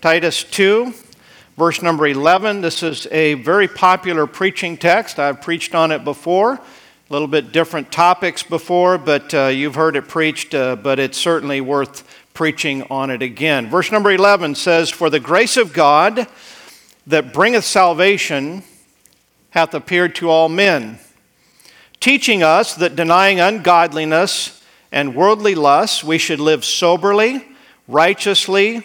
Titus 2, verse number 11. This is a very popular preaching text. I've preached on it before, a little bit different topics before, but you've heard it preached, but it's certainly worth preaching on it again. Verse number 11 says, "For the grace of God that bringeth salvation hath appeared to all men, teaching us that denying ungodliness and worldly lusts, we should live soberly, righteously,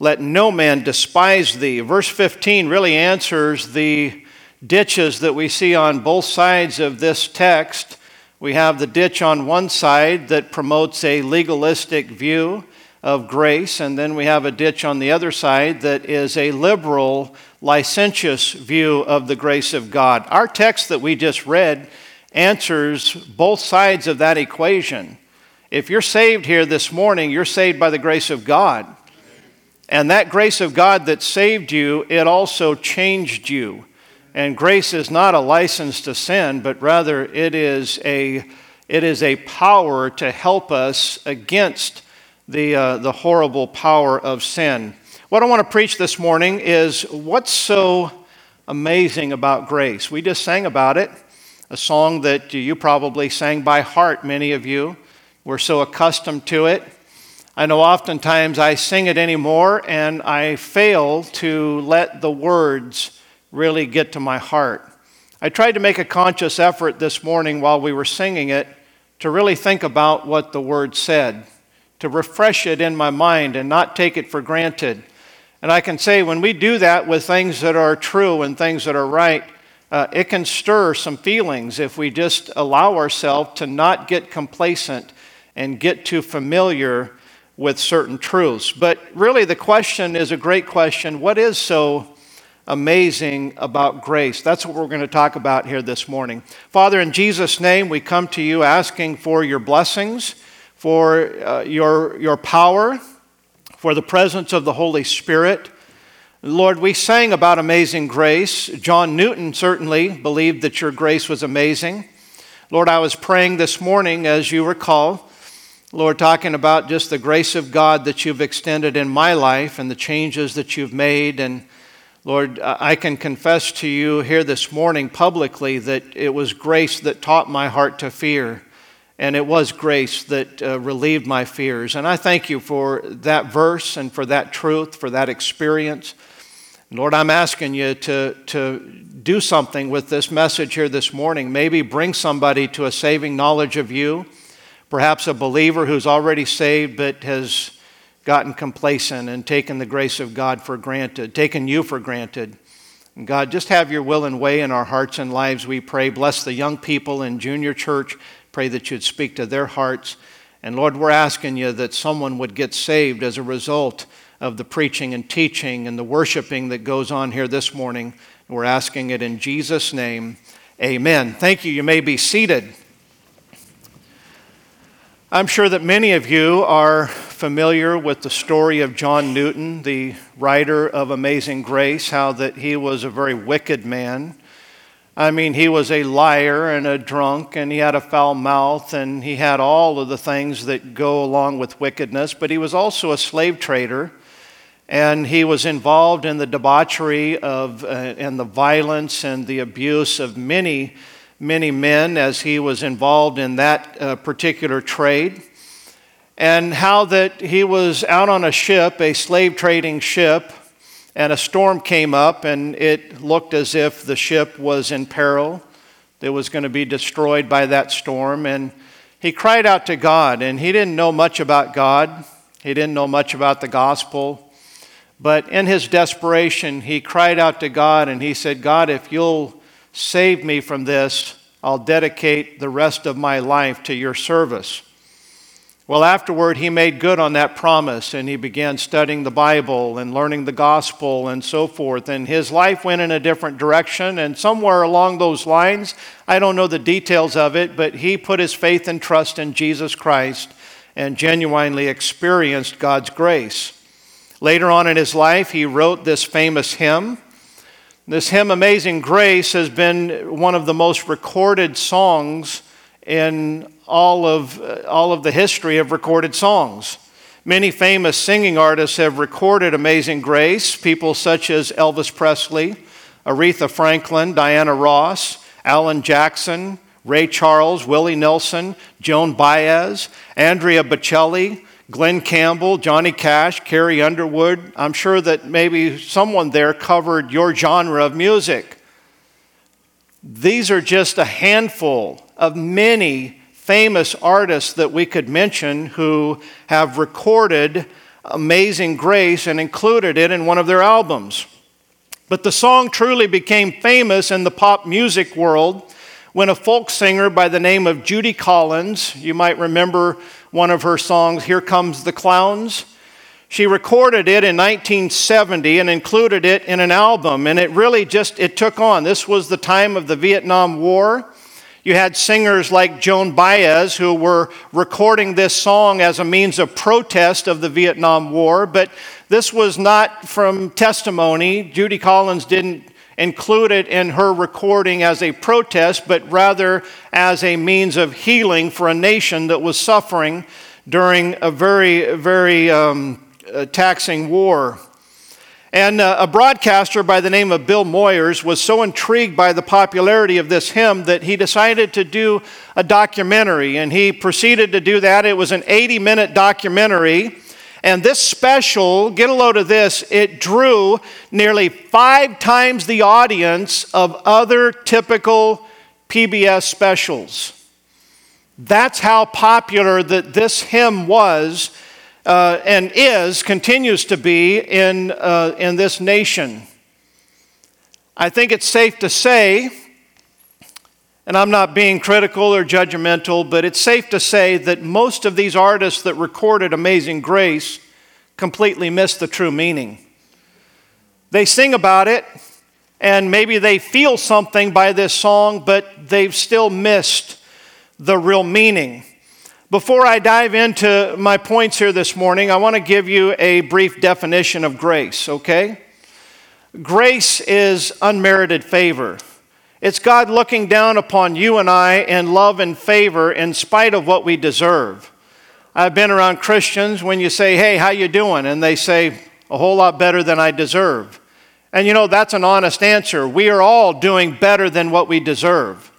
Let no man despise thee." Verse 15 really answers the ditches that we see on both sides of this text. We have the ditch on one side that promotes a legalistic view of grace, and then we have a ditch on the other side that is a liberal, licentious view of the grace of God. Our text that we just read answers both sides of that equation. If you're saved here this morning, you're saved by the grace of God. And that grace of God that saved you, it also changed you. And grace is not a license to sin, but rather it is a power to help us against the horrible power of sin. What I want to preach this morning is what's so amazing about grace. We just sang about it, a song that you probably sang by heart, many of you. We're so accustomed to it. I know oftentimes I sing it anymore and I fail to let the words really get to my heart. I tried to make a conscious effort this morning while we were singing it to really think about what the words said, to refresh it in my mind and not take it for granted. And I can say when we do that with things that are true and things that are right, it can stir some feelings if we just allow ourselves to not get complacent and get too familiar with certain truths. But really the question is a great question. What is so amazing about grace? That's what we're going to talk about here this morning. Father, in Jesus' name, we come to you asking for your blessings, for your power, for the presence of the Holy Spirit. Lord, we sang about amazing grace. John Newton certainly believed that your grace was amazing. Lord, I was praying this morning, as you recall, Lord, talking about just the grace of God that you've extended in my life and the changes that you've made. And Lord, I can confess to you here this morning publicly that it was grace that taught my heart to fear. And it was grace that relieved my fears. And I thank you for that verse and for that truth, for that experience. Lord, I'm asking you to do something with this message here this morning. Maybe bring somebody to a saving knowledge of you. Perhaps a believer who's already saved but has gotten complacent and taken the grace of God for granted, taken you for granted. And God, just have your will and way in our hearts and lives, we pray. Bless the young people in junior church. Pray that you'd speak to their hearts. And Lord, we're asking you that someone would get saved as a result of the preaching and teaching and the worshiping that goes on here this morning. We're asking it in Jesus' name. Amen. Thank you. You may be seated. I'm sure that many of you are familiar with the story of John Newton, the writer of Amazing Grace, how that he was a very wicked man. I mean, he was a liar and a drunk, and he had a foul mouth, and he had all of the things that go along with wickedness, but he was also a slave trader, and he was involved in the debauchery of and the violence and the abuse of many men as he was involved in that particular trade, and how that he was out on a ship, a slave trading ship, and a storm came up and it looked as if the ship was in peril. It was going to be destroyed by that storm, and he cried out to God, and he didn't know much about God. He didn't know much about the gospel, but in his desperation, he cried out to God and he said, "God, if you'll save me from this, I'll dedicate the rest of my life to your service." Well, afterward, he made good on that promise, and he began studying the Bible and learning the gospel and so forth. And his life went in a different direction. And somewhere along those lines, I don't know the details of it, but he put his faith and trust in Jesus Christ and genuinely experienced God's grace. Later on in his life, he wrote this famous hymn. This hymn, Amazing Grace, has been one of the most recorded songs in all of the history of recorded songs. Many famous singing artists have recorded Amazing Grace, people such as Elvis Presley, Aretha Franklin, Diana Ross, Alan Jackson, Ray Charles, Willie Nelson, Joan Baez, Andrea Bocelli, Glen Campbell, Johnny Cash, Carrie Underwood. I'm sure that maybe someone there covered your genre of music. These are just a handful of many famous artists that we could mention who have recorded Amazing Grace and included it in one of their albums. But the song truly became famous in the pop music world when a folk singer by the name of Judy Collins, you might remember one of her songs, Here Comes the Clowns. She recorded it in 1970 and included it in an album, and it really just, it took on. This was the time of the Vietnam War. You had singers like Joan Baez who were recording this song as a means of protest of the Vietnam War, but this was not from testimony. Judy Collins didn't include it in her recording as a protest, but rather as a means of healing for a nation that was suffering during a very, very taxing war. And a broadcaster by the name of Bill Moyers was so intrigued by the popularity of this hymn that he decided to do a documentary, and he proceeded to do that. It was an 80-minute documentary, and this special, get a load of this, it drew nearly 5 times the audience of other typical PBS specials. That's how popular that this hymn was. Continues to be in this nation. I think it's safe to say, and I'm not being critical or judgmental, but it's safe to say that most of these artists that recorded Amazing Grace completely missed the true meaning. They sing about it, and maybe they feel something by this song, but they've still missed the real meaning. Before I dive into my points here this morning, I want to give you a brief definition of grace, okay? Grace is unmerited favor. It's God looking down upon you and I in love and favor in spite of what we deserve. I've been around Christians when you say, hey, how you doing? And they say, a whole lot better than I deserve. And you know, that's an honest answer. We are all doing better than what we deserve.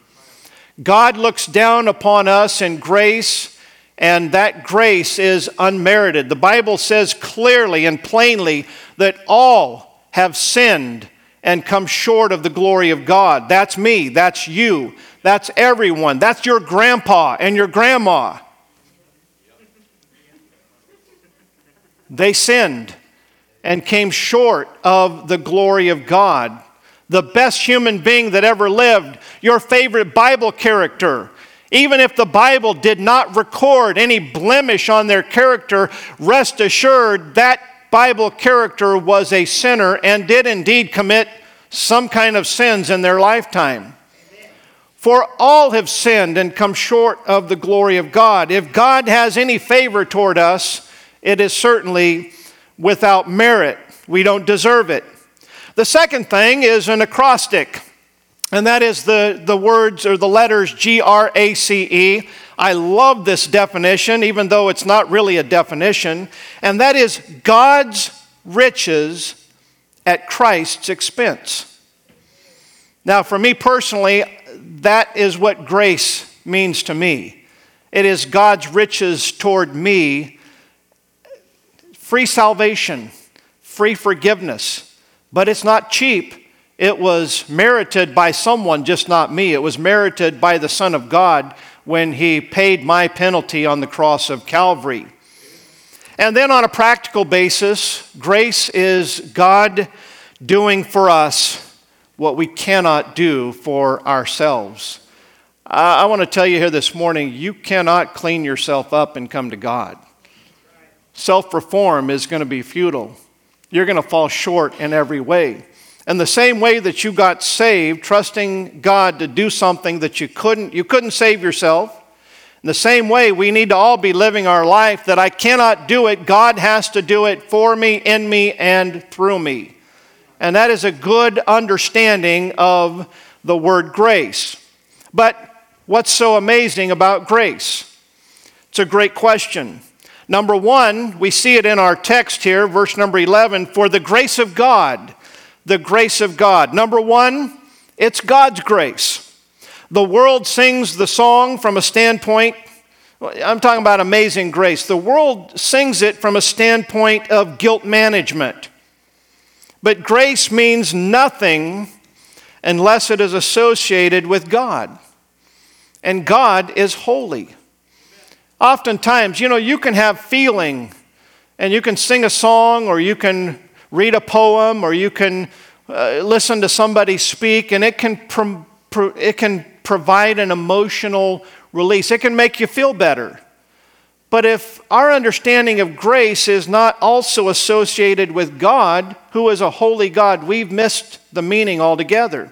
God looks down upon us in grace, and that grace is unmerited. The Bible says clearly and plainly that all have sinned and come short of the glory of God. That's me, that's you, that's everyone, that's your grandpa and your grandma. They sinned and came short of the glory of God. The best human being that ever lived, your favorite Bible character, even if the Bible did not record any blemish on their character, rest assured that Bible character was a sinner and did indeed commit some kind of sins in their lifetime. Amen. For all have sinned and come short of the glory of God. If God has any favor toward us, it is certainly without merit. We don't deserve it. The second thing is an acrostic. And that is the words or the letters Grace. I love this definition, even though it's not really a definition. And that is God's riches at Christ's expense. Now, for me personally, that is what grace means to me. It is God's riches toward me, free salvation, free forgiveness, but it's not cheap. It was merited by someone, just not me. It was merited by the Son of God when he paid my penalty on the cross of Calvary. And then on a practical basis, grace is God doing for us what we cannot do for ourselves. I want to tell you here this morning, you cannot clean yourself up and come to God. Self-reform is going to be futile. You're going to fall short in every way. And the same way that you got saved, trusting God to do something that you couldn't save yourself, in the same way we need to all be living our life that I cannot do it, God has to do it for me, in me, and through me. And that is a good understanding of the word grace. But what's so amazing about grace? It's a great question. Number one, we see it in our text here, verse number 11, for the grace of God, the grace of God. Number one, it's God's grace. The world sings the song from a standpoint, I'm talking about amazing grace. The world sings it from a standpoint of guilt management. But grace means nothing unless it is associated with God. And God is holy. Oftentimes, you know, you can have feeling and you can sing a song or you can read a poem or you can listen to somebody speak, and it can provide an emotional release. It can make you feel better. But if our understanding of grace is not also associated with God, who is a holy God, we've missed the meaning altogether.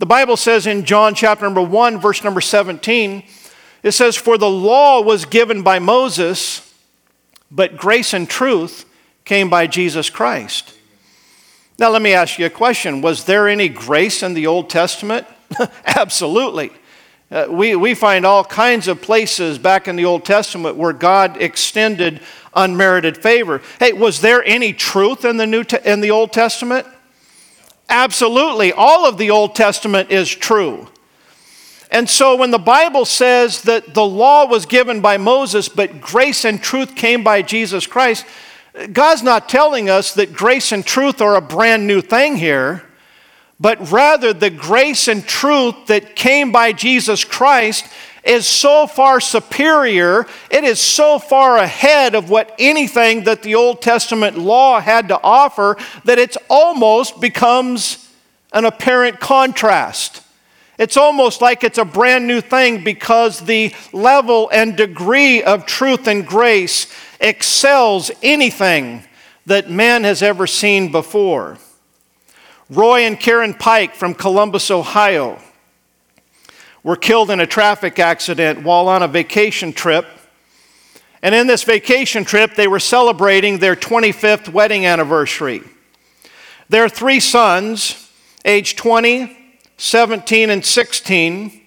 The Bible says in John chapter number 1, verse number 17, it says, for the law was given by Moses, but grace and truth came by Jesus Christ. Now let me ask you a question. Was there any grace in the Old Testament? Absolutely. We find all kinds of places back in the Old Testament where God extended unmerited favor. Hey, was there any truth in the Old Testament? Absolutely. All of the Old Testament is true. And so when the Bible says that the law was given by Moses, but grace and truth came by Jesus Christ, God's not telling us that grace and truth are a brand new thing here, but rather the grace and truth that came by Jesus Christ is so far superior, it is so far ahead of what anything that the Old Testament law had to offer that it almost becomes an apparent contrast. It's almost like it's a brand new thing because the level and degree of truth and grace excels anything that man has ever seen before. Roy and Karen Pike from Columbus, Ohio, were killed in a traffic accident while on a vacation trip. And in this vacation trip, they were celebrating their 25th wedding anniversary. Their three sons, aged 20, 17, and 16,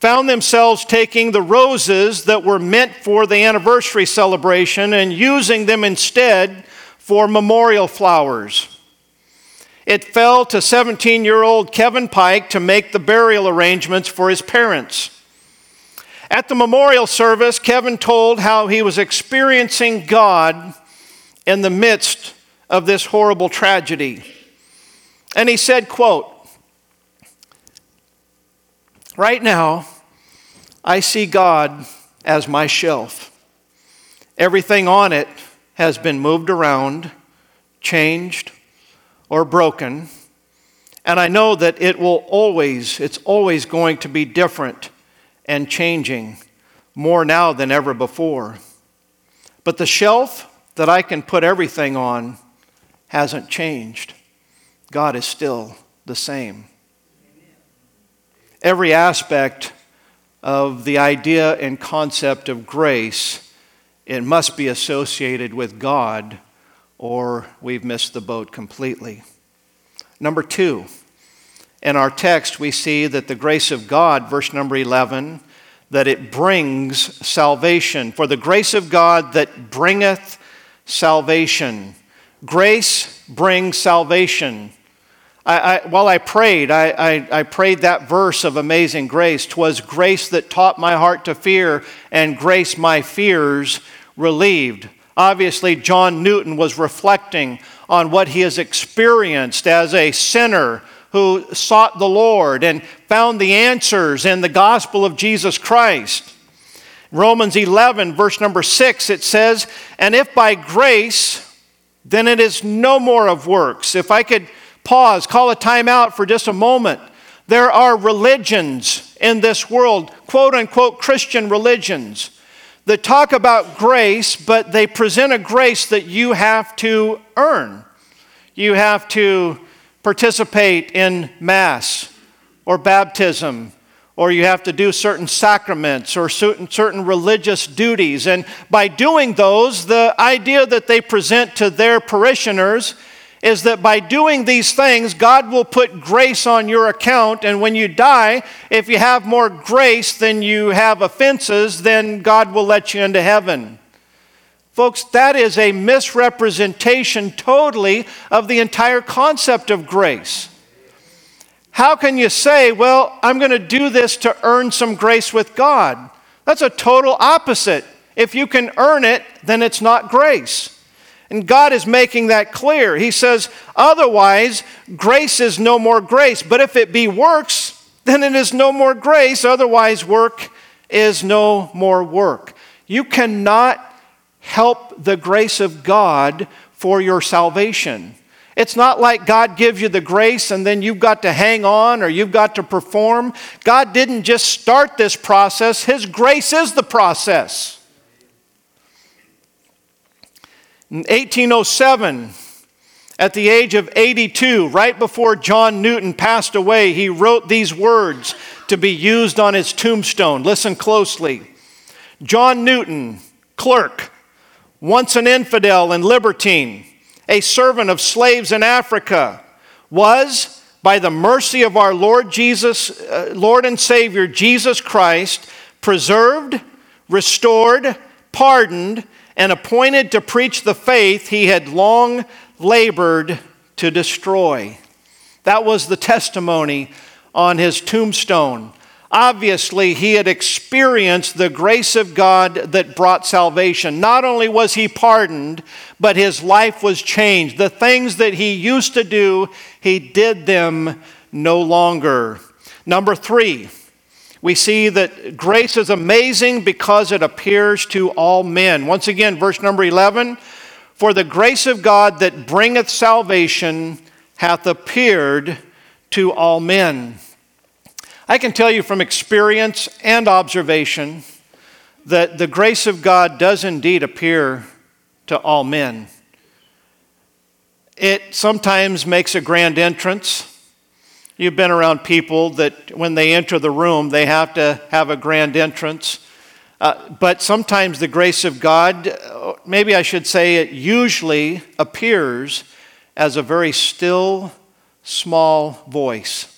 found themselves taking the roses that were meant for the anniversary celebration and using them instead for memorial flowers. It fell to 17-year-old Kevin Pike to make the burial arrangements for his parents. At the memorial service, Kevin told how he was experiencing God in the midst of this horrible tragedy. And he said, quote, right now, I see God as my shelf. Everything on it has been moved around, changed, or broken, and I know that it's always going to be different and changing, more now than ever before. But the shelf that I can put everything on hasn't changed. God is still the same. Every aspect of the idea and concept of grace, it must be associated with God, or we've missed the boat completely. Number two, in our text we see that the grace of God, verse number 11, that it brings salvation. For the grace of God that bringeth salvation. Grace brings salvation. While I prayed that verse of amazing grace. 'Twas grace that taught my heart to fear, and grace my fears relieved. Obviously, John Newton was reflecting on what he has experienced as a sinner who sought the Lord and found the answers in the gospel of Jesus Christ. Romans 11, verse number 6, it says, and if by grace, then it is no more of works. If I could pause, call a time out for just a moment. There are religions in this world, quote unquote Christian religions, that talk about grace, but they present a grace that you have to earn. You have to participate in Mass or baptism, or you have to do certain sacraments or certain religious duties. And by doing those, the idea that they present to their parishioners is that by doing these things, God will put grace on your account, and when you die, if you have more grace than you have offenses, then God will let you into heaven. Folks, that is a misrepresentation totally of the entire concept of grace. How can you say, well, I'm going to do this to earn some grace with God? That's a total opposite. If you can earn it, then it's not grace. And God is making that clear. He says, otherwise, grace is no more grace. But if it be works, then it is no more grace. Otherwise, work is no more work. You cannot help the grace of God for your salvation. It's not like God gives you the grace and then you've got to hang on or you've got to perform. God didn't just start this process. His grace is the process. In 1807, at the age of 82, right before John Newton passed away, he wrote these words to be used on his tombstone. Listen closely. John Newton, clerk, once an infidel and libertine, a servant of slaves in Africa, was, by the mercy of our Lord and Savior Jesus Christ, preserved, restored, pardoned, and appointed to preach the faith he had long labored to destroy. That was the testimony on his tombstone. Obviously, he had experienced the grace of God that brought salvation. Not only was he pardoned, but his life was changed. The things that he used to do, he did them no longer. Number three, we see that grace is amazing because it appears to all men. Once again, verse number 11, for the grace of God that bringeth salvation hath appeared to all men. I can tell you from experience and observation that the grace of God does indeed appear to all men. It sometimes makes a grand entrance. You've been around people that when they enter the room, they have to have a grand entrance. But sometimes the grace of God, maybe I should say it usually appears as a very still, small voice.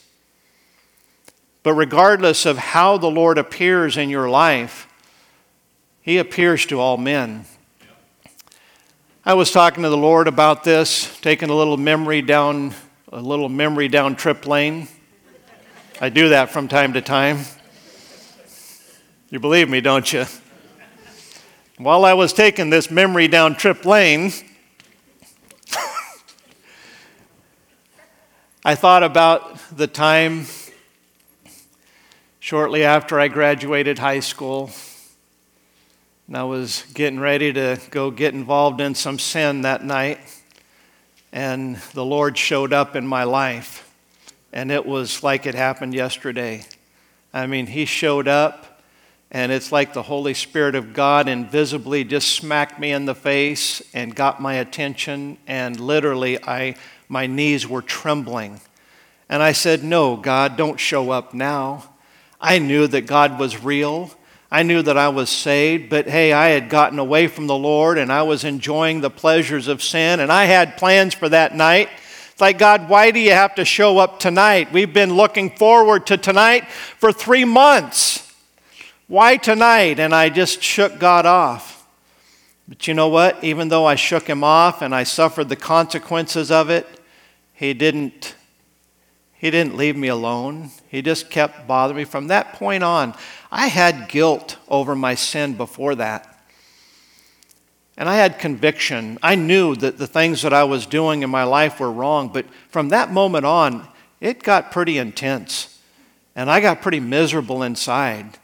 But regardless of how the Lord appears in your life, He appears to all men. I was talking to the Lord about this, taking a little memory down trip lane. I do that from time to time. You believe me, don't you? While I was taking this memory down trip lane, I thought about the time shortly after I graduated high school, and I was getting ready to go get involved in some sin that night, and the Lord showed up in my life, and it was like it happened yesterday. I mean, He showed up, and it's like the Holy Spirit of God invisibly just smacked me in the face and got my attention, and literally my knees were trembling. And I said, no, God, don't show up now. I knew that God was real. I knew that I was saved, but hey, I had gotten away from the Lord and I was enjoying the pleasures of sin and I had plans for that night. It's like, God, why do you have to show up tonight? We've been looking forward to tonight for 3 months. Why tonight? And I just shook God off. But you know what? Even though I shook Him off and I suffered the consequences of it, He didn't leave me alone. He just kept bothering me. From that point on, I had guilt over my sin before that. And I had conviction. I knew that the things that I was doing in my life were wrong. But from that moment on, it got pretty intense. And I got pretty miserable inside.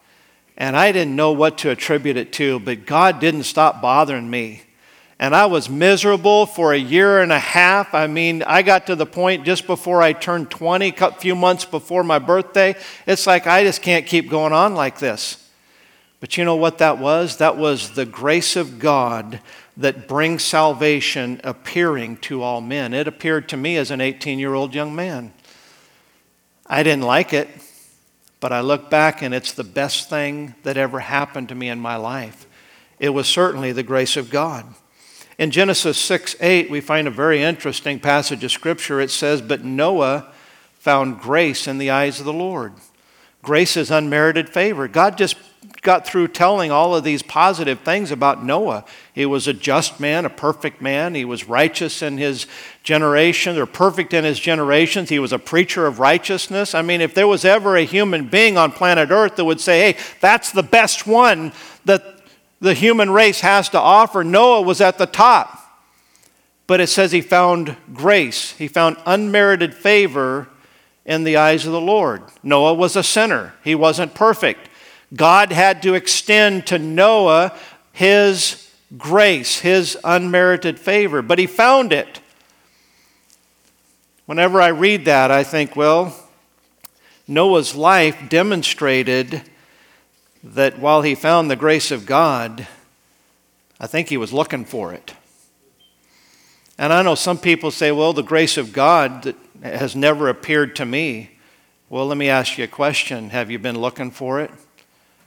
And I didn't know what to attribute it to. But God didn't stop bothering me. and I was miserable for a year and a half. I mean, I got to the point just before I turned 20, a few months before my birthday, it's like I just can't keep going on like this. But you know what that was? That was the grace of God that brings salvation appearing to all men. It appeared to me as an 18-year-old young man. I didn't like it, but I look back and it's the best thing that ever happened to me in my life. It was certainly the grace of God. In Genesis 6:8, we find a very interesting passage of Scripture. It says, "But Noah found grace in the eyes of the Lord." Grace is unmerited favor. God just got through telling all of these positive things about Noah. He was a just man, a perfect man. He was righteous in his generation, or perfect in his generations. He was a preacher of righteousness. I mean, if there was ever a human being on planet Earth that would say, hey, that's the best one that the human race has to offer, Noah was at the top. But it says he found grace. He found unmerited favor in the eyes of the Lord. Noah was a sinner. He wasn't perfect. God had to extend to Noah his grace, his unmerited favor, but he found it. Whenever I read that, I think, well, Noah's life demonstrated that while he found the grace of God, I think he was looking for it. And I know some people say, well, the grace of God has never appeared to me. Well, let me ask you a question. Have you been looking for it?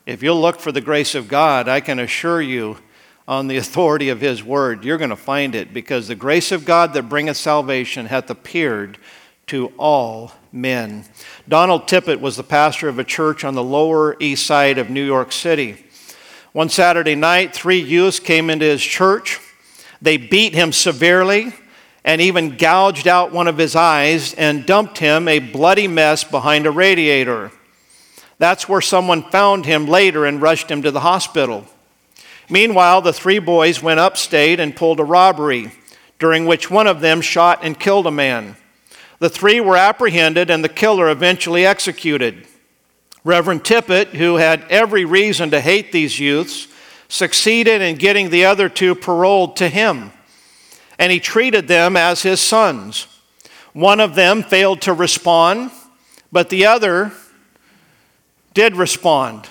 If you'll look for the grace of God, I can assure you on the authority of his word, you're going to find it, because the grace of God that bringeth salvation hath appeared to all men. Donald Tippett was the pastor of a church on the Lower East Side of New York City. One Saturday night, 3 youths came into his church. They beat him severely and even gouged out one of his eyes and dumped him a bloody mess behind a radiator. That's where someone found him later and rushed him to the hospital. Meanwhile, the 3 boys went upstate and pulled a robbery, during which one of them shot and killed a man. The 3 were apprehended and the killer eventually executed. Reverend Tippett, who had every reason to hate these youths, succeeded in getting the other 2 paroled to him, and he treated them as his sons. One of them failed to respond, but the other did respond.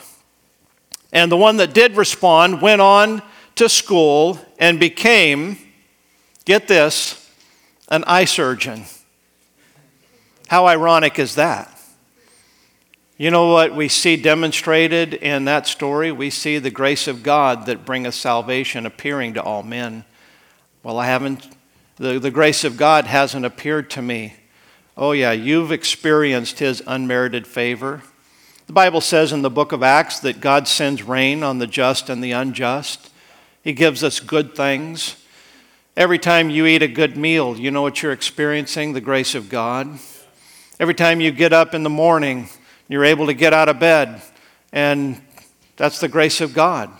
And the one that did respond went on to school and became, get this, an eye surgeon. How ironic is that? You know what we see demonstrated in that story? We see the grace of God that bringeth salvation appearing to all men. Well, I haven't, the grace of God hasn't appeared to me. Oh yeah, you've experienced his unmerited favor. The Bible says in the book of Acts that God sends rain on the just and the unjust. He gives us good things. Every time you eat a good meal, you know what you're experiencing? The grace of God. Every time you get up in the morning, you're able to get out of bed, and that's the grace of God.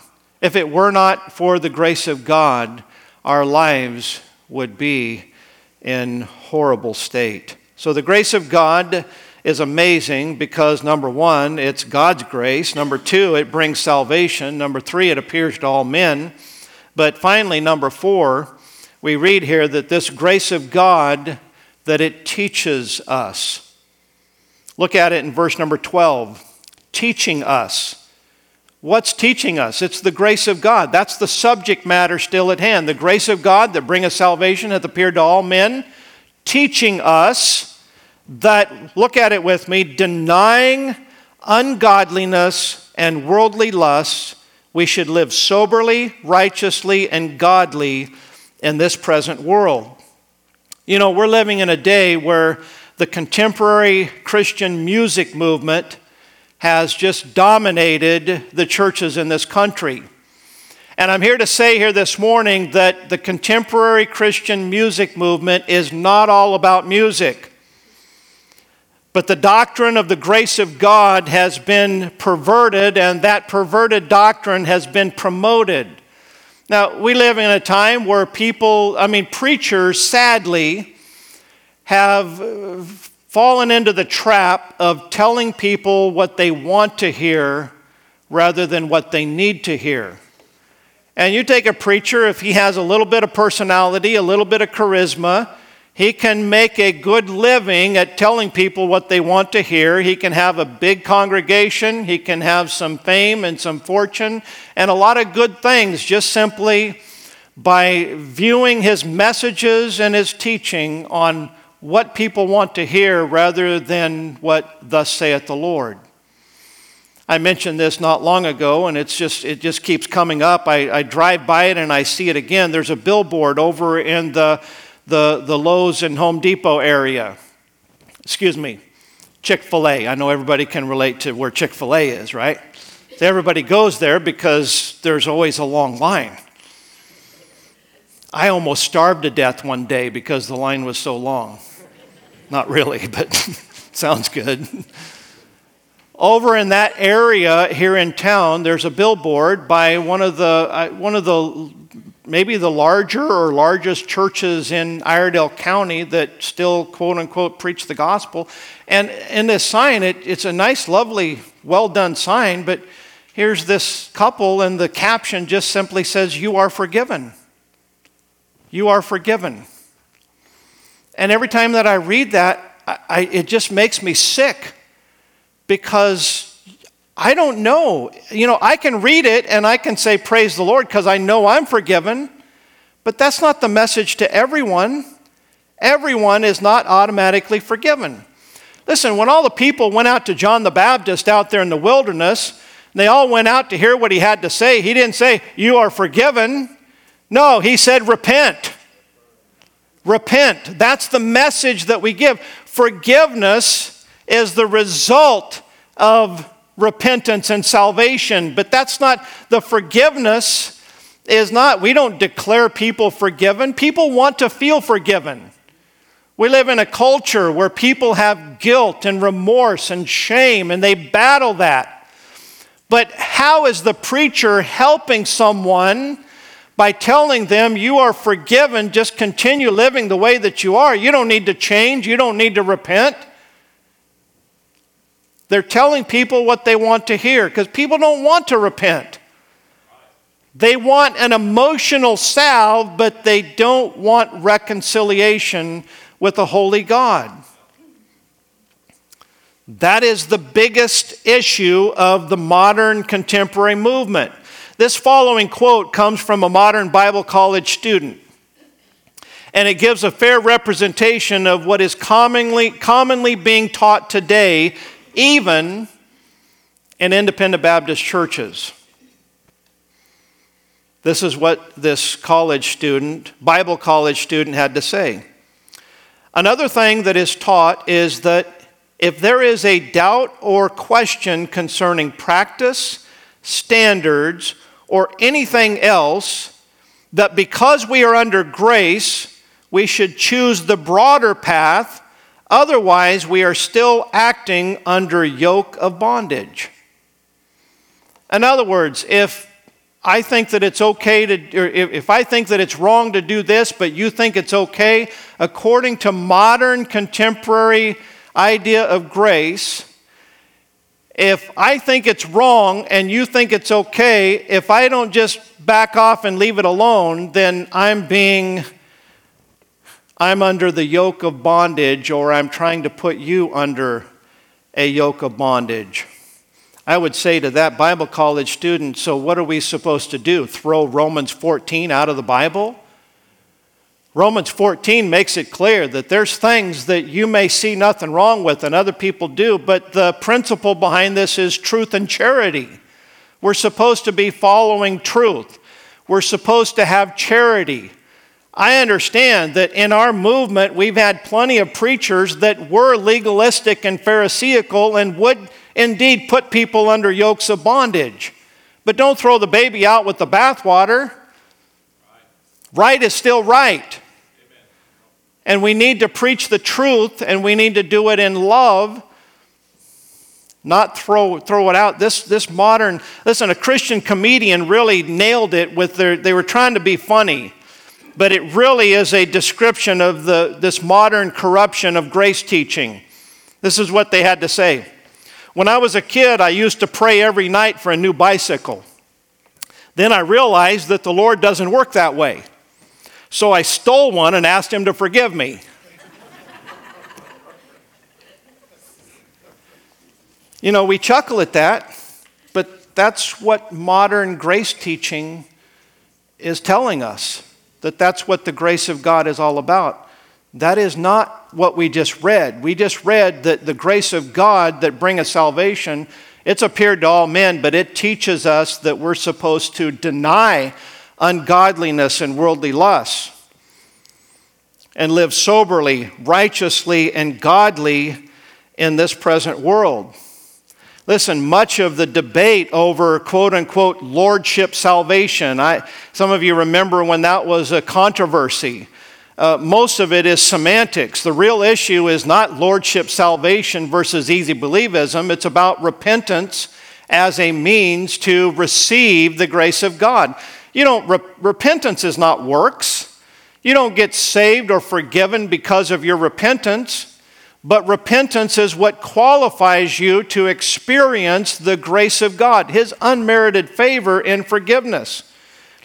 If it were not for the grace of God, our lives would be in horrible state. So the grace of God is amazing because, number 1, it's God's grace. Number 2, it brings salvation. Number 3, it appears to all men. But finally, number 4, we read here that this grace of God, that it teaches us. Look at it in verse number 12, teaching us. What's teaching us? It's the grace of God. That's the subject matter still at hand. The grace of God that bringeth salvation hath appeared to all men, teaching us that, look at it with me, denying ungodliness and worldly lusts, we should live soberly, righteously, and godly in this present world. You know, we're living in a day where the contemporary Christian music movement has just dominated the churches in this country. And I'm here to say here this morning that the contemporary Christian music movement is not all about music. But the doctrine of the grace of God has been perverted, and that perverted doctrine has been promoted. Now, we live in a time where preachers, sadly, have fallen into the trap of telling people what they want to hear rather than what they need to hear. And you take a preacher, if he has a little bit of personality, a little bit of charisma, he can make a good living at telling people what they want to hear. He can have a big congregation. He can have some fame and some fortune and a lot of good things just simply by viewing his messages and his teaching on what people want to hear rather than what thus saith the Lord. I mentioned this not long ago, and it just keeps coming up. I drive by it and I see it again. There's a billboard over in the Lowe's and Home Depot area. Excuse me, Chick-fil-A. I know everybody can relate to where Chick-fil-A is, right? So everybody goes there because there's always a long line. I almost starved to death one day because the line was so long. Not really, but sounds good. Over in that area here in town, there's a billboard by one of the maybe the larger or largest churches in Iredell County that still, quote unquote, preach the gospel. And in this sign, it's a nice, lovely, well done sign, but here's this couple and the caption just simply says, "You are forgiven. You are forgiven." And every time that I read that, it just makes me sick. Because I don't know. You know, I can read it and I can say, praise the Lord, because I know I'm forgiven. But that's not the message to everyone. Everyone is not automatically forgiven. Listen, when all the people went out to John the Baptist out there in the wilderness, they all went out to hear what he had to say. He didn't say, you are forgiven. No, he said, repent. Repent. That's the message that we give. Forgiveness is the result of repentance and salvation. But that's not, the forgiveness is not, we don't declare people forgiven. People want to feel forgiven. We live in a culture where people have guilt and remorse and shame, and they battle that. But how is the preacher helping someone by telling them you are forgiven, just continue living the way that you are? You don't need to change. You don't need to repent. They're telling people what they want to hear because people don't want to repent. They want an emotional salve, but they don't want reconciliation with a holy God. That is the biggest issue of the modern contemporary movement. This following quote comes from a modern Bible college student, and it gives a fair representation of what is commonly being taught today, even in independent Baptist churches. This is what this Bible college student had to say. Another thing that is taught is that if there is a doubt or question concerning practice, standards, or anything else, that because we are under grace, we should choose the broader path. Otherwise, we are still acting under yoke of bondage. In other words, if I think that it's okay to, or if I think that it's wrong to do this, but you think it's okay, according to modern contemporary idea of grace, if I think it's wrong and you think it's okay, if I don't just back off and leave it alone, then I'm under the yoke of bondage, or I'm trying to put you under a yoke of bondage. I would say to that Bible college student, so what are we supposed to do? Throw Romans 14 out of the Bible? Romans 14 makes it clear that there's things that you may see nothing wrong with and other people do, but the principle behind this is truth and charity. We're supposed to be following truth. We're supposed to have charity. I understand that in our movement, we've had plenty of preachers that were legalistic and pharisaical and would indeed put people under yokes of bondage. But don't throw the baby out with the bathwater. Right is still right. Amen. And we need to preach the truth, and we need to do it in love, not throw it out. This modern, listen, a Christian comedian really nailed it with they were trying to be funny. But it really is a description of this modern corruption of grace teaching. This is what they had to say. When I was a kid, I used to pray every night for a new bicycle. Then I realized that the Lord doesn't work that way. So I stole one and asked him to forgive me. You know, we chuckle at that, but that's what modern grace teaching is telling us, that that's what the grace of God is all about. That is not what we just read. We just read that the grace of God that bringeth salvation, it's appeared to all men, but it teaches us that we're supposed to deny ungodliness and worldly lusts and live soberly, righteously, and godly in this present world. Listen, much of the debate over quote-unquote lordship salvation, some of you remember when that was a controversy. Most of it is semantics. The real issue is not lordship salvation versus easy believism. It's about repentance as a means to receive the grace of God. You don't repentance is not works. You don't get saved or forgiven because of your repentance, but repentance is what qualifies you to experience the grace of God, His unmerited favor and forgiveness.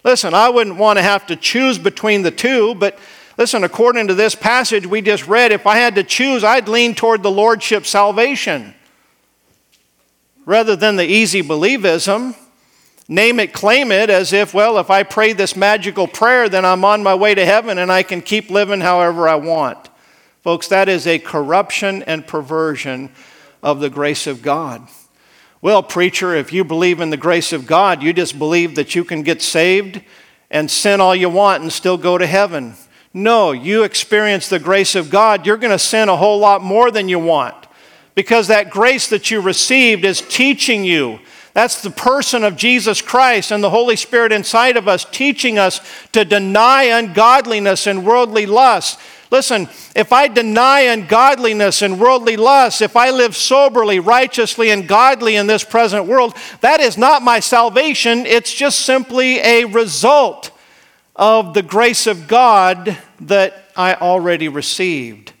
Listen, I wouldn't want to have to choose between the two, but listen, according to this passage we just read, if I had to choose, I'd lean toward the lordship salvation rather than the easy believism. Name it, claim it, as if, well, if I pray this magical prayer, then I'm on my way to heaven and I can keep living however I want. Folks, that is a corruption and perversion of the grace of God. Well, preacher, if you believe in the grace of God, you just believe that you can get saved and sin all you want and still go to heaven. No, you experience the grace of God, you're going to sin a whole lot more than you want, because that grace that you received is teaching you. That's the person of Jesus Christ and the Holy Spirit inside of us teaching us to deny ungodliness and worldly lust. Listen, if I deny ungodliness and worldly lust, if I live soberly, righteously, and godly in this present world, that is not my salvation. It's just simply a result of the grace of God that I already received.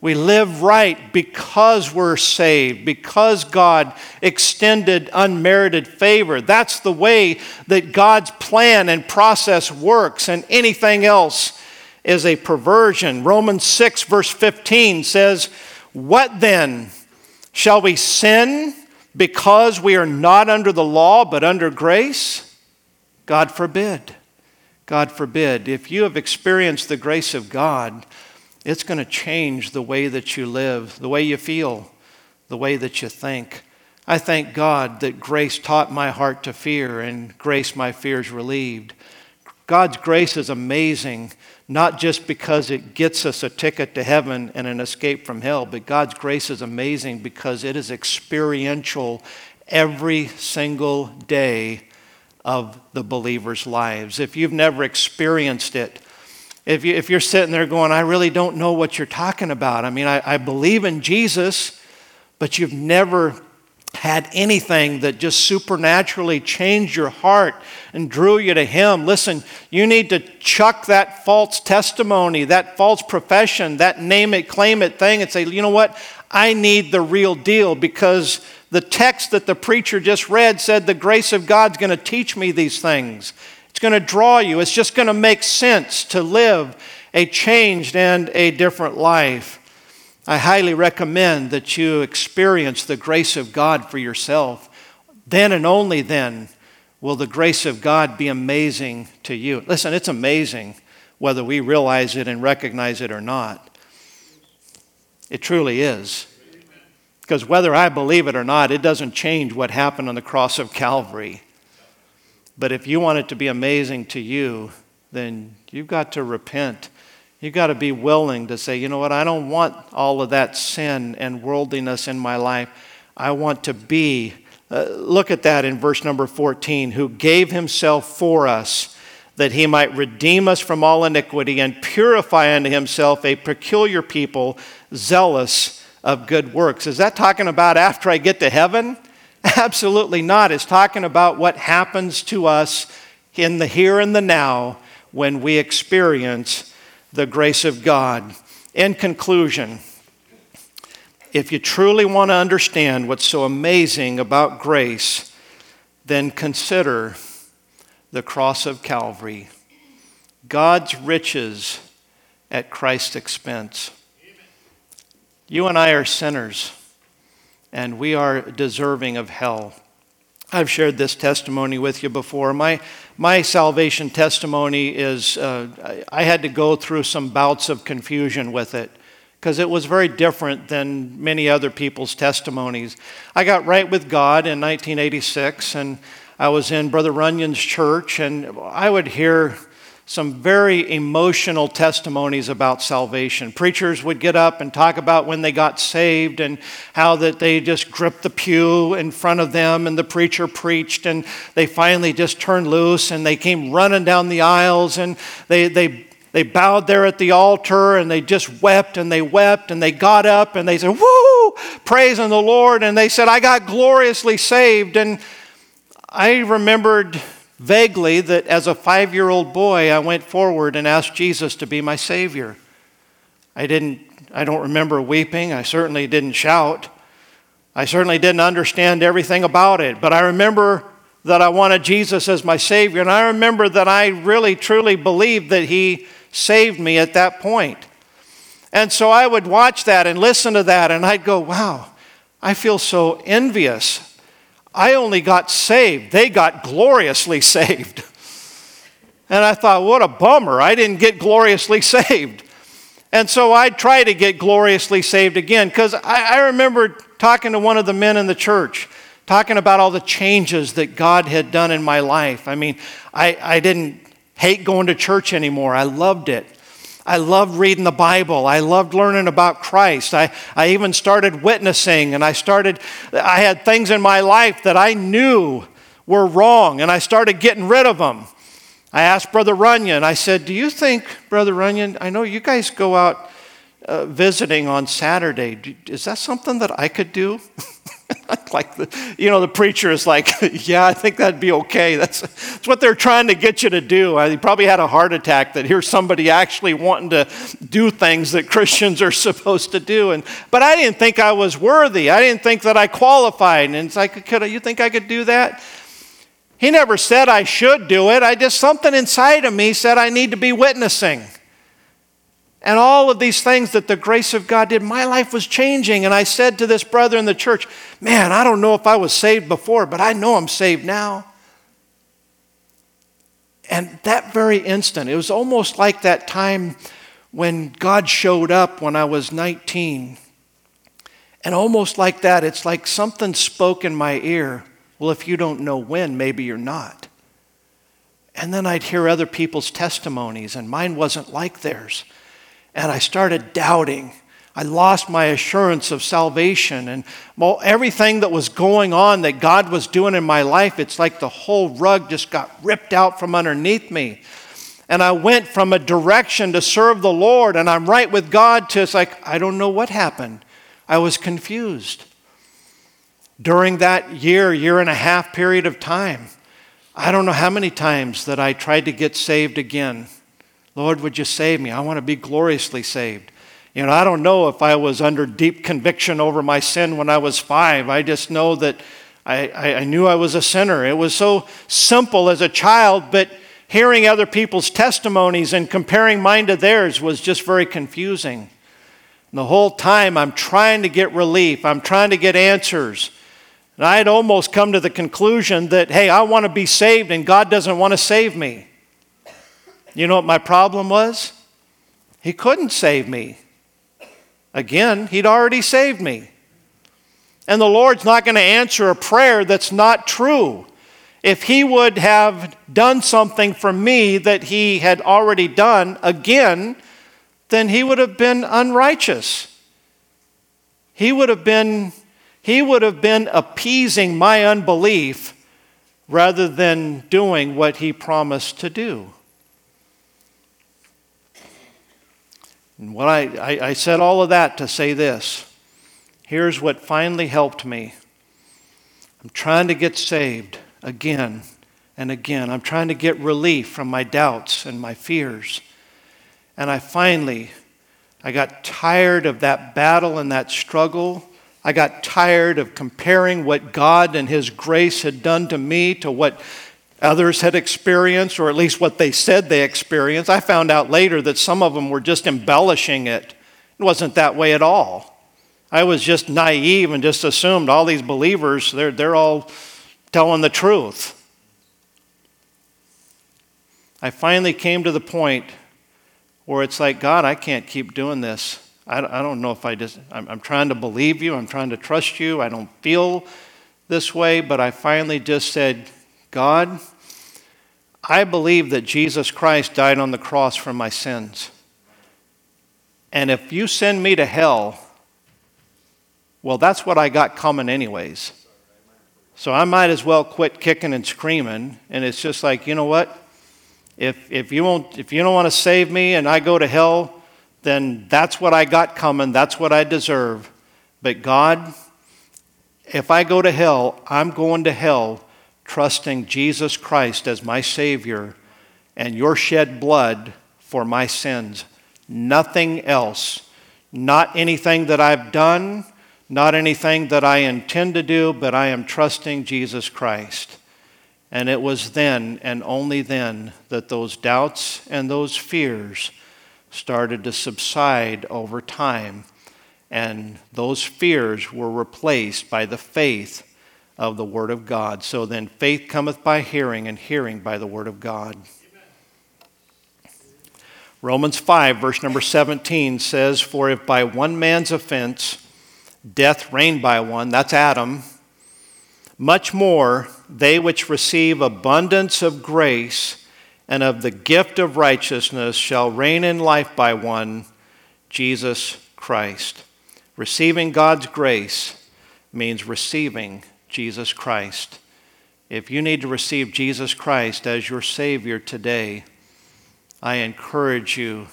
We live right because we're saved, because God extended unmerited favor. That's the way that God's plan and process works, and anything else is a perversion. Romans 6 verse 15 says, "What then? Shall we sin because we are not under the law but under grace? God forbid." God forbid. If you have experienced the grace of God, it's going to change the way that you live, the way you feel, the way that you think. I thank God that grace taught my heart to fear, and grace my fears relieved. God's grace is amazing, not just because it gets us a ticket to heaven and an escape from hell, but God's grace is amazing because it is experiential every single day of the believers' lives. If you've never experienced it, if you're sitting there going, I really don't know what you're talking about. I mean, I believe in Jesus, but you've never had anything that just supernaturally changed your heart and drew you to Him. Listen, you need to chuck that false testimony, that false profession, that name it, claim it thing, and say, you know what? I need the real deal, because the text that the preacher just read said the grace of God's going to teach me these things. It's going to draw you. It's just going to make sense to live a changed and a different life. I highly recommend that you experience the grace of God for yourself. Then and only then will the grace of God be amazing to you. Listen, it's amazing whether we realize it and recognize it or not. It truly is. Because whether I believe it or not, it doesn't change what happened on the cross of Calvary. But if you want it to be amazing to you, then you've got to repent. You've got to be willing to say, you know what, I don't want all of that sin and worldliness in my life. I want to be, look at that in verse number 14, who gave himself for us, that he might redeem us from all iniquity and purify unto himself a peculiar people, zealous of good works. Is that talking about after I get to heaven? Absolutely not. It's talking about what happens to us in the here and the now when we experience the grace of God. In conclusion, if you truly want to understand what's so amazing about grace, then consider the cross of Calvary, God's riches at Christ's expense. Amen. You and I are sinners, and we are deserving of hell. I've shared this testimony with you before. My salvation testimony is I had to go through some bouts of confusion with it, because it was very different than many other people's testimonies. I got right with God in 1986, and I was in Brother Runyon's church, and I would hear some very emotional testimonies about salvation. Preachers would get up and talk about when they got saved and how that they just gripped the pew in front of them and the preacher preached and they finally just turned loose and they came running down the aisles and they bowed there at the altar and they just wept and they got up and they said, "Woo, praising the Lord." And they said, "I got gloriously saved." And I remembered vaguely that as a 5-year-old boy, I went forward and asked Jesus to be my Savior. I don't remember weeping. I certainly didn't shout. I certainly didn't understand everything about it. But I remember that I wanted Jesus as my Savior. And I remember that I really, truly believed that He saved me at that point. And so I would watch that and listen to that. And I'd go, wow, I feel so envious. I only got saved. They got gloriously saved. And I thought, what a bummer. I didn't get gloriously saved. And so I tried to get gloriously saved again, because I remember talking to one of the men in the church, talking about all the changes that God had done in my life. I mean, I didn't hate going to church anymore. I loved it. I loved reading the Bible. I loved learning about Christ. I even started witnessing, and I had things in my life that I knew were wrong, and I started getting rid of them. I asked Brother Runyon, I said, "Do you think, Brother Runyon, I know you guys go out visiting on Saturday. Is that something that I could do?" Like the preacher is like, "Yeah, I think that'd be okay." That's what they're trying to get you to do. He probably had a heart attack that here's somebody actually wanting to do things that Christians are supposed to do. But I didn't think I was worthy. I didn't think that I qualified. And it's like, you think I could do that? He never said I should do it. Something inside of me said I need to be witnessing. And all of these things that the grace of God did, my life was changing. And I said to this brother in the church, "Man, I don't know if I was saved before, but I know I'm saved now." And that very instant, it was almost like that time when God showed up when I was 19. And almost like that, it's like something spoke in my ear. Well, if you don't know when, maybe you're not. And then I'd hear other people's testimonies, and mine wasn't like theirs. And I started doubting. I lost my assurance of salvation. And everything that was going on that God was doing in my life, it's like the whole rug just got ripped out from underneath me. And I went from a direction to serve the Lord, and I'm right with God, to it's like, I don't know what happened. I was confused. During that year and a half period of time, I don't know how many times that I tried to get saved again. "Lord, would you save me? I want to be gloriously saved." I don't know if I was under deep conviction over my sin when I was 5. I just know that I knew I was a sinner. It was so simple as a child, but hearing other people's testimonies and comparing mine to theirs was just very confusing. And the whole time I'm trying to get relief. I'm trying to get answers. And I had almost come to the conclusion that, hey, I want to be saved and God doesn't want to save me. You know what my problem was? He couldn't save me. Again, He'd already saved me. And the Lord's not going to answer a prayer that's not true. If He would have done something for me that He had already done again, then He would have been unrighteous. He would have been appeasing my unbelief rather than doing what He promised to do. And what I said all of that to say this. Here's what finally helped me. I'm trying to get saved again and again. I'm trying to get relief from my doubts and my fears. And I got tired of that battle and that struggle. I got tired of comparing what God and His grace had done to me to what Others had experienced, or at least what they said they experienced. I found out later that some of them were just embellishing it. It wasn't that way at all. I was just naive and just assumed all these believers, they're all telling the truth. I finally came to the point where it's like, God, I can't keep doing this. I don't know if I just, I'm trying to believe you. I'm trying to trust you. I don't feel this way. But I finally just said, God, I believe that Jesus Christ died on the cross for my sins. And if you send me to hell, well, that's what I got coming anyways. So I might as well quit kicking and screaming. And it's just like, you know what? If you don't want to save me and I go to hell, then that's what I got coming. That's what I deserve. But God, if I go to hell, I'm going to hell trusting Jesus Christ as my Savior and your shed blood for my sins. Nothing else. Not anything that I've done, not anything that I intend to do, but I am trusting Jesus Christ. And it was then and only then that those doubts and those fears started to subside over time. And those fears were replaced by the faith of the Word of God. So then faith cometh by hearing, and hearing by the Word of God. Amen. Romans 5, verse number 17 says, "For if by one man's offense death reigned by one," that's Adam, "much more they which receive abundance of grace and of the gift of righteousness shall reign in life by one, Jesus Christ." Receiving God's grace means receiving Jesus Christ. If you need to receive Jesus Christ as your Savior today, I encourage you,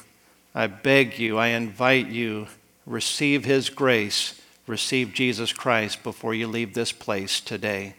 I beg you, I invite you, receive His grace. Receive Jesus Christ before you leave this place today.